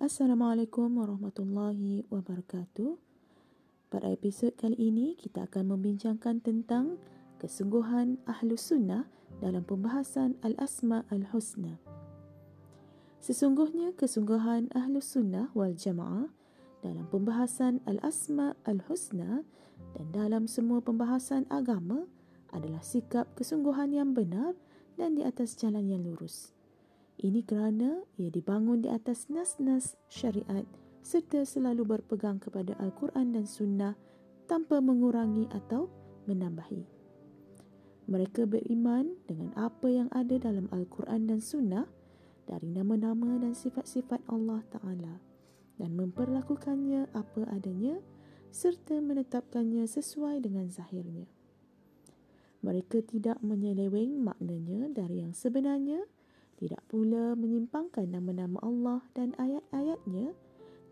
Assalamualaikum warahmatullahi wabarakatuh. Pada episod kali ini kita akan membincangkan tentang kesungguhan Ahlus Sunnah dalam pembahasan Al-Asma Al-Husna. Sesungguhnya kesungguhan Ahlus Sunnah wal Jamaah dalam pembahasan Al-Asma Al-Husna dan dalam semua pembahasan agama adalah sikap kesungguhan yang benar dan di atas jalan yang lurus. Ini kerana ia dibangun di atas nas-nas syariat serta selalu berpegang kepada Al-Quran dan Sunnah tanpa mengurangi atau menambahi. Mereka beriman dengan apa yang ada dalam Al-Quran dan Sunnah dari nama-nama dan sifat-sifat Allah Ta'ala dan memperlakukannya apa adanya serta menetapkannya sesuai dengan zahirnya. Mereka tidak menyeleweng maknanya dari yang sebenarnya, tidak pula menyimpangkan nama-nama Allah dan ayat-ayatnya,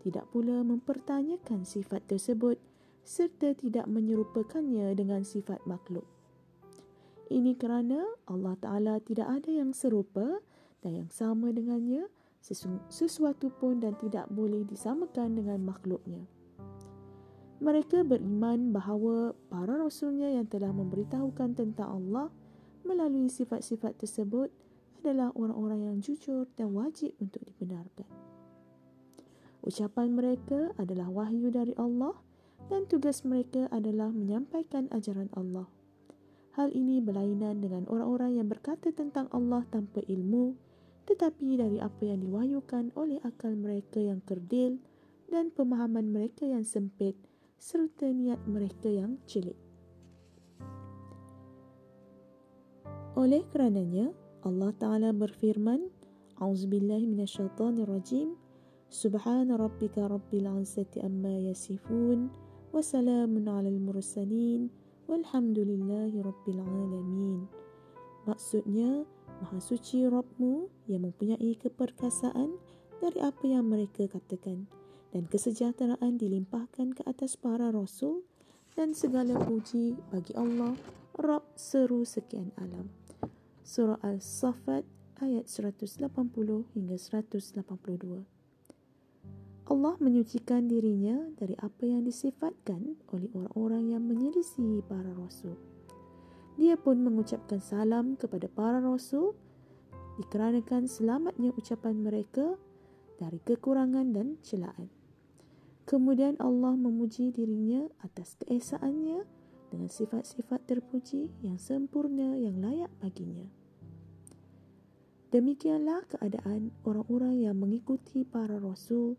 tidak pula mempertanyakan sifat tersebut, serta tidak menyerupakannya dengan sifat makhluk. Ini kerana Allah Ta'ala tidak ada yang serupa dan yang sama dengannya, sesuatu pun dan tidak boleh disamakan dengan makhluknya. Mereka beriman bahawa para Rasulnya yang telah memberitahukan tentang Allah melalui sifat-sifat tersebut adalah orang-orang yang jujur dan wajib untuk dibenarkan. Ucapan mereka adalah wahyu dari Allah dan tugas mereka adalah menyampaikan ajaran Allah. Hal ini berlainan dengan orang-orang yang berkata tentang Allah tanpa ilmu, tetapi dari apa yang diwahyukan oleh akal mereka yang kerdil dan pemahaman mereka yang sempit serta niat mereka yang celik. Oleh kerananya, Allah Ta'ala berfirman, "A'udzu billahi minasyaitonir rajim. Subhanarabbika rabbil 'izzati amma yasifun, wa salamun 'alal mursalin, walhamdulillahi rabbil 'alamin." Maksudnya, Maha Suci Rabbmu yang mempunyai keperkasaan dari apa yang mereka katakan, dan kesejahteraan dilimpahkan ke atas para rasul, dan segala puji bagi Allah, Rabb seru sekian alam. Surah As-Saffat ayat 180 hingga 182. Allah menyucikan dirinya dari apa yang disifatkan oleh orang-orang yang menyelisihi para rasul. Dia pun mengucapkan salam kepada para rasul dikarenakan selamatnya ucapan mereka dari kekurangan dan celaan. Kemudian Allah memuji dirinya atas keesaannya dengan sifat-sifat terpuji yang sempurna yang layak baginya. Demikianlah keadaan orang-orang yang mengikuti para rasul.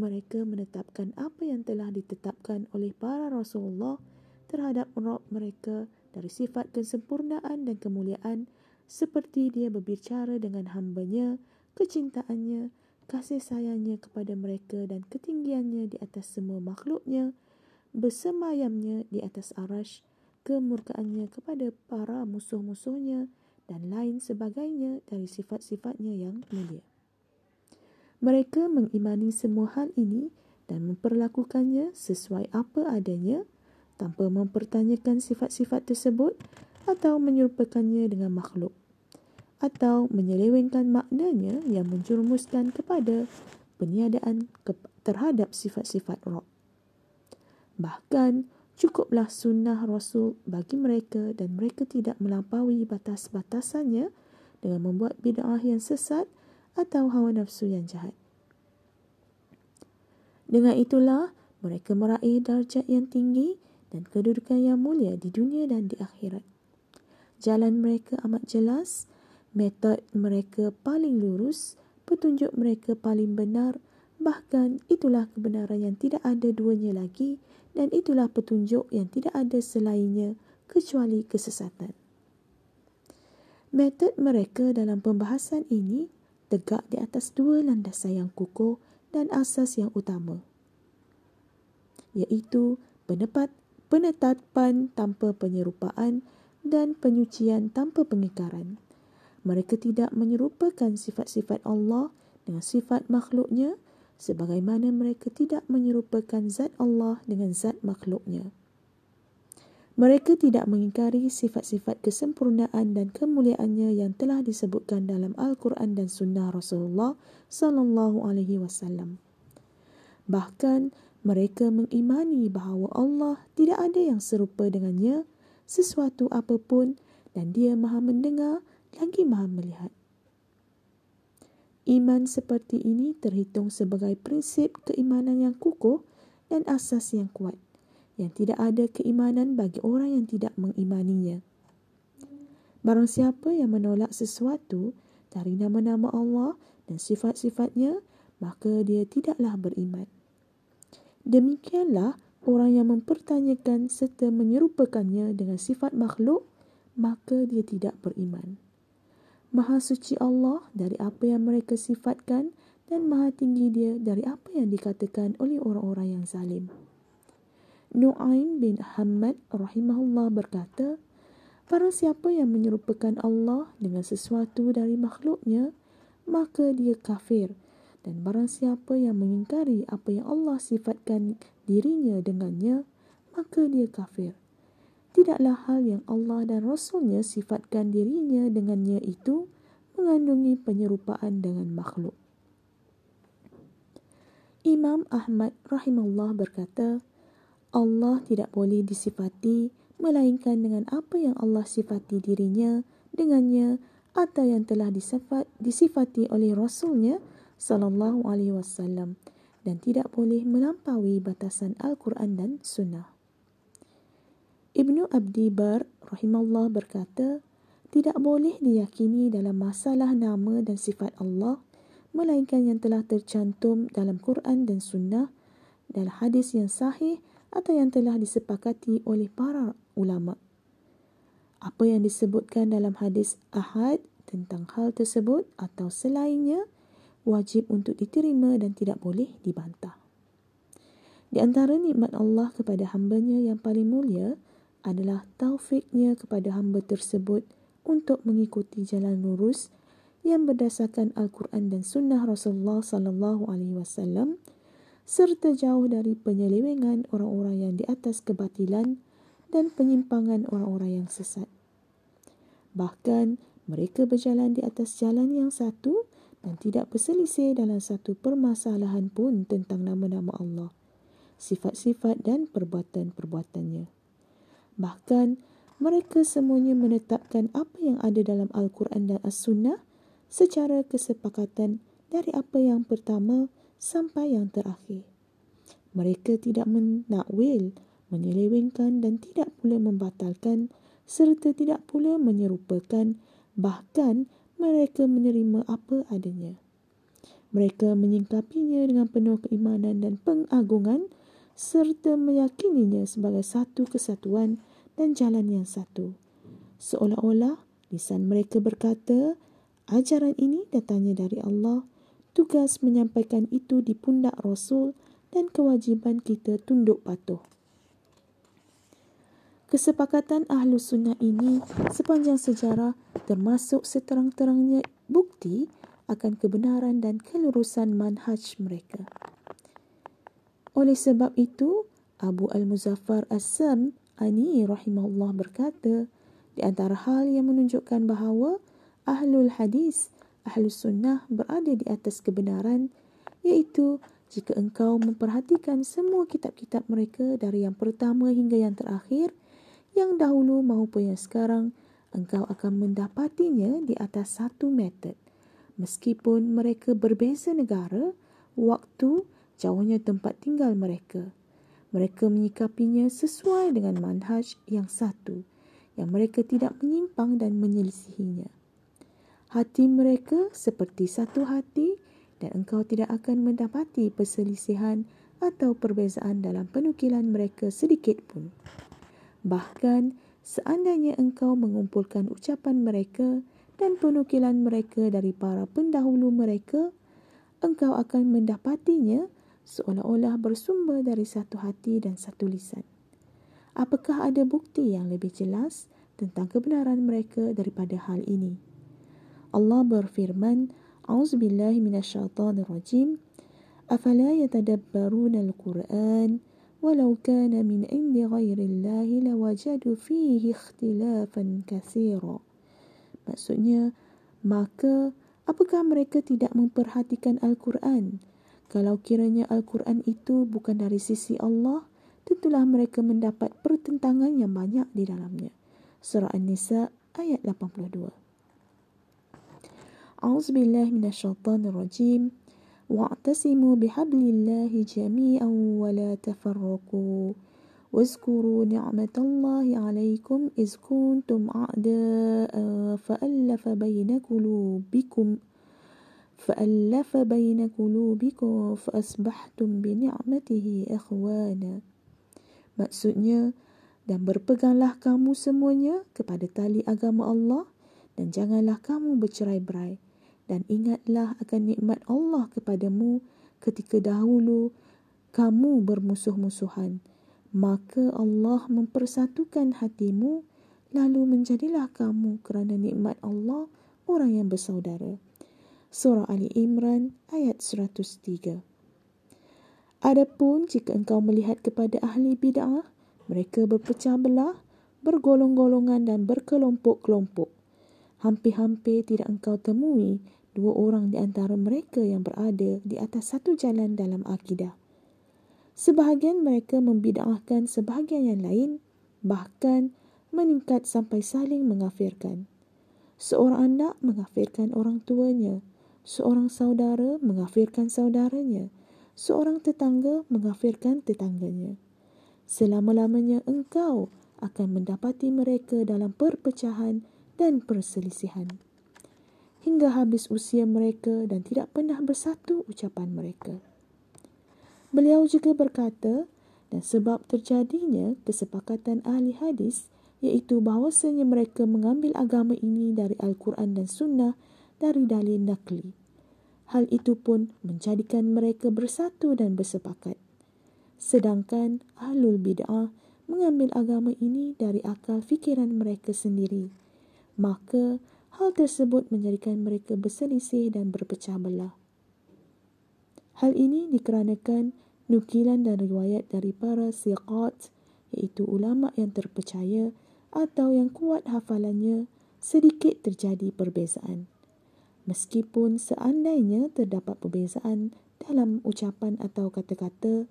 Mereka menetapkan apa yang telah ditetapkan oleh para Rasulullah terhadap Rabb mereka dari sifat kesempurnaan dan kemuliaan, seperti dia berbicara dengan hambanya, kecintaannya, kasih sayangnya kepada mereka dan ketinggiannya di atas semua makhluknya, bersemayamnya di atas arasy, kemurkaannya kepada para musuh-musuhnya dan lain sebagainya dari sifat-sifatnya yang mulia. Mereka mengimani semua hal ini dan memperlakukannya sesuai apa adanya tanpa mempertanyakan sifat-sifat tersebut atau menyerupakannya dengan makhluk atau menyelewengkan maknanya yang menjurumuskan kepada peniadaan terhadap sifat-sifat Rabb. Bahkan cukuplah sunnah Rasul bagi mereka dan mereka tidak melampaui batas-batasannya dengan membuat bid'ah yang sesat atau hawa nafsu yang jahat. Dengan itulah mereka meraih darjat yang tinggi dan kedudukan yang mulia di dunia dan di akhirat. Jalan mereka amat jelas, metod mereka paling lurus, petunjuk mereka paling benar, bahkan itulah kebenaran yang tidak ada duanya lagi dan itulah petunjuk yang tidak ada selainnya kecuali kesesatan. Metod mereka dalam pembahasan ini tegak di atas dua landasan yang kukuh dan asas yang utama, iaitu penetapan tanpa penyerupaan dan penyucian tanpa pengingkaran. Mereka tidak menyerupakan sifat-sifat Allah dengan sifat makhluknya, sebagaimana mereka tidak menyerupakan zat Allah dengan zat makhluknya. Mereka tidak mengingkari sifat-sifat kesempurnaan dan kemuliaannya yang telah disebutkan dalam Al-Quran dan Sunnah Rasulullah sallallahu alaihi wasallam. Bahkan mereka mengimani bahawa Allah tidak ada yang serupa dengannya, sesuatu apapun, dan Dia Maha mendengar lagi Maha melihat. Iman seperti ini terhitung sebagai prinsip keimanan yang kukuh dan asas yang kuat, yang tidak ada keimanan bagi orang yang tidak mengimaninya. Barang siapa yang menolak sesuatu dari nama-nama Allah dan sifat-sifatnya, maka dia tidaklah beriman. Demikianlah orang yang mempertanyakan serta menyerupakannya dengan sifat makhluk, maka dia tidak beriman. Maha suci Allah dari apa yang mereka sifatkan dan maha tinggi Dia dari apa yang dikatakan oleh orang-orang yang zalim. Nu'aim bin Ahmad rahimahullah berkata, barang siapa yang menyerupakan Allah dengan sesuatu dari makhluknya, maka dia kafir, dan barang siapa yang mengingkari apa yang Allah sifatkan dirinya dengannya, maka dia kafir. Tidaklah hal yang Allah dan Rasulnya sifatkan dirinya dengannya itu mengandungi penyerupaan dengan makhluk. Imam Ahmad rahimahullah berkata, Allah tidak boleh disifati melainkan dengan apa yang Allah sifati dirinya dengannya atau yang telah disifati oleh Rasulnya sallallahu alaihi wasallam, dan tidak boleh melampaui batasan Al-Quran dan Sunnah. Ibnu Abdibar rahimahullah berkata, tidak boleh diyakini dalam masalah nama dan sifat Allah melainkan yang telah tercantum dalam Quran dan Sunnah, dalam hadis yang sahih atau yang telah disepakati oleh para ulama. Apa yang disebutkan dalam hadis ahad tentang hal tersebut atau selainnya wajib untuk diterima dan tidak boleh dibantah. Di antara nikmat Allah kepada hamba-Nya yang paling mulia adalah taufiknya kepada hamba tersebut untuk mengikuti jalan lurus yang berdasarkan Al-Quran dan Sunnah Rasulullah sallallahu alaihi wasallam, serta jauh dari penyelewengan orang-orang yang di atas kebatilan dan penyimpangan orang-orang yang sesat. Bahkan, mereka berjalan di atas jalan yang satu dan tidak berselisih dalam satu permasalahan pun tentang nama-nama Allah, sifat-sifat dan perbuatan-perbuatannya. Bahkan, mereka semuanya menetapkan apa yang ada dalam Al-Quran dan As-Sunnah secara kesepakatan dari apa yang pertama sampai yang terakhir. Mereka tidak menakwil, menyelewengkan dan tidak pula membatalkan serta tidak pula menyerupakan, bahkan mereka menerima apa adanya. Mereka menyingkapinya dengan penuh keimanan dan pengagungan serta meyakininya sebagai satu kesatuan dan jalan yang satu. Seolah-olah lisan mereka berkata, ajaran ini datangnya dari Allah, tugas menyampaikan itu di pundak Rasul dan kewajiban kita tunduk patuh. Kesepakatan Ahlus Sunnah ini sepanjang sejarah termasuk seterang-terangnya bukti akan kebenaran dan kelurusan manhaj mereka. Oleh sebab itu, Abu Al-Muzaffar As-Sam'ani rahimahullah berkata, di antara hal yang menunjukkan bahawa Ahlul Hadis Ahlus Sunnah berada di atas kebenaran, iaitu jika engkau memperhatikan semua kitab-kitab mereka dari yang pertama hingga yang terakhir, yang dahulu maupun yang sekarang, engkau akan mendapatinya di atas satu metod. Meskipun mereka berbeza negara, waktu, jauhnya tempat tinggal mereka, mereka menyikapinya sesuai dengan manhaj yang satu, yang mereka tidak menyimpang dan menyelisihinya. Hati mereka seperti satu hati dan engkau tidak akan mendapati perselisihan atau perbezaan dalam penukilan mereka sedikit pun. Bahkan, seandainya engkau mengumpulkan ucapan mereka dan penukilan mereka dari para pendahulu mereka, engkau akan mendapatinya seolah-olah bersumber dari satu hati dan satu lisan. Apakah ada bukti yang lebih jelas tentang kebenaran mereka daripada hal ini? Allah berfirman, "A'udzu billahi minasy syaithonir rajim. Afala yatadabbarunalquran walau kana min indighayrilahi lawajadu fihi ikhtilafan katsira. Maksudnya, maka apakah mereka tidak memperhatikan Al-Quran? Kalau kiranya Al-Quran itu bukan dari sisi Allah, tentulah mereka mendapat pertentangan yang banyak di dalamnya. Surah An-Nisa ayat 82. A'udzu billahi minasyaitonirrojim. Wa'tasimu bihablillahi jamiaan wa la tafarku. Wazkuru ni'matullahi alaikum iz kuntum a'da'a fa'alla fabaynakulu bikum fa'asbahtum bi ni'matihi ikhwana. Maksudnya, dan berpeganglah kamu semuanya kepada tali agama Allah dan janganlah kamu bercerai-berai, dan ingatlah akan nikmat Allah kepadamu ketika dahulu kamu bermusuh-musuhan. Maka Allah mempersatukan hatimu, lalu menjadilah kamu kerana nikmat Allah orang yang bersaudara. Surah Ali Imran ayat 103. Adapun jika engkau melihat kepada ahli bid'ah, mereka berpecah belah, bergolong-golongan dan berkelompok-kelompok. Hampir-hampir tidak engkau temui dua orang di antara mereka yang berada di atas satu jalan dalam akidah. Sebahagian mereka membid'ahkan sebahagian yang lain, bahkan meningkat sampai saling mengafirkan. Seorang anak mengafirkan orang tuanya, seorang saudara mengafirkan saudaranya, seorang tetangga mengafirkan tetangganya. Selama-lamanya engkau akan mendapati mereka dalam perpecahan dan perselisihan, hingga habis usia mereka dan tidak pernah bersatu ucapan mereka. Beliau juga berkata, dan sebab terjadinya kesepakatan ahli hadis, iaitu bahawasanya mereka mengambil agama ini dari Al-Quran dan Sunnah dari dalil nakli. Hal itu pun menjadikan mereka bersatu dan bersepakat. Sedangkan ahlul bid'ah mengambil agama ini dari akal fikiran mereka sendiri. Maka hal tersebut menjadikan mereka berselisih dan berpecah belah. Hal ini dikarenakan nukilan dan riwayat dari para siqat, iaitu ulama yang terpercaya atau yang kuat hafalannya, sedikit terjadi perbezaan. Meskipun seandainya terdapat perbezaan dalam ucapan atau kata-kata,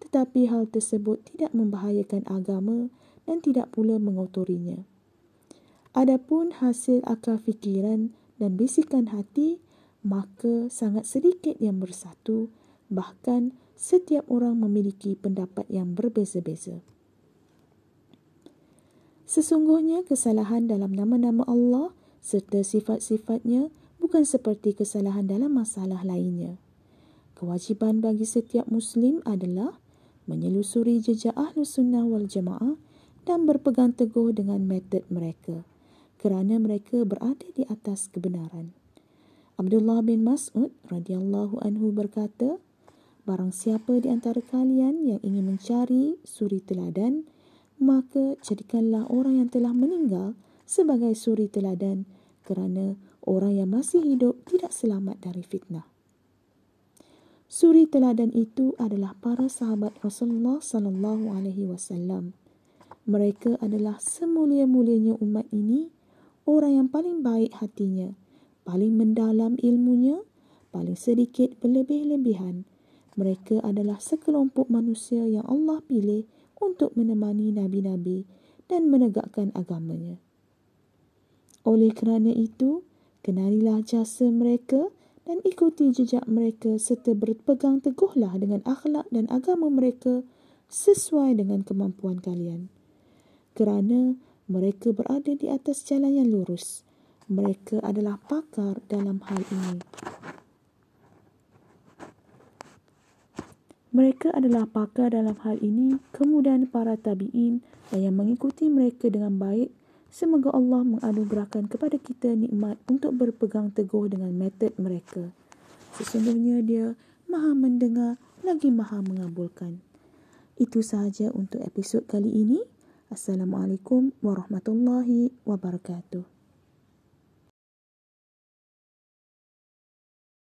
tetapi hal tersebut tidak membahayakan agama dan tidak pula mengotorinya. Adapun hasil akal fikiran dan bisikan hati, maka sangat sedikit yang bersatu, bahkan setiap orang memiliki pendapat yang berbeza-beza. Sesungguhnya kesalahan dalam nama-nama Allah serta sifat-sifatnya bukan seperti kesalahan dalam masalah lainnya. Kewajiban bagi setiap Muslim adalah menyelusuri jejak Ahlus Sunnah wal Jamaah dan berpegang teguh dengan metod mereka, kerana mereka berada di atas kebenaran. Abdullah bin Mas'ud radhiyallahu anhu berkata, barang siapa di antara kalian yang ingin mencari suri teladan, maka jadikanlah orang yang telah meninggal sebagai suri teladan, kerana orang yang masih hidup tidak selamat dari fitnah. Suri teladan itu adalah para sahabat Rasulullah sallallahu alaihi wasallam. Mereka adalah semulia-mulianya umat ini, orang yang paling baik hatinya, paling mendalam ilmunya, paling sedikit berlebih-lebihan. Mereka adalah sekelompok manusia yang Allah pilih untuk menemani nabi-nabi dan menegakkan agamanya. Oleh kerana itu, kenalilah jasa mereka dan ikuti jejak mereka serta berpegang teguhlah dengan akhlak dan agama mereka sesuai dengan kemampuan kalian. Kerana mereka berada di atas jalan yang lurus. Mereka adalah pakar dalam hal ini. Kemudian para tabi'in yang mengikuti mereka dengan baik. Semoga Allah menganugerahkan kepada kita nikmat untuk berpegang teguh dengan metod mereka. Sesungguhnya Dia Maha mendengar lagi Maha mengabulkan. Itu sahaja untuk episod kali ini. Assalamualaikum warahmatullahi wabarakatuh.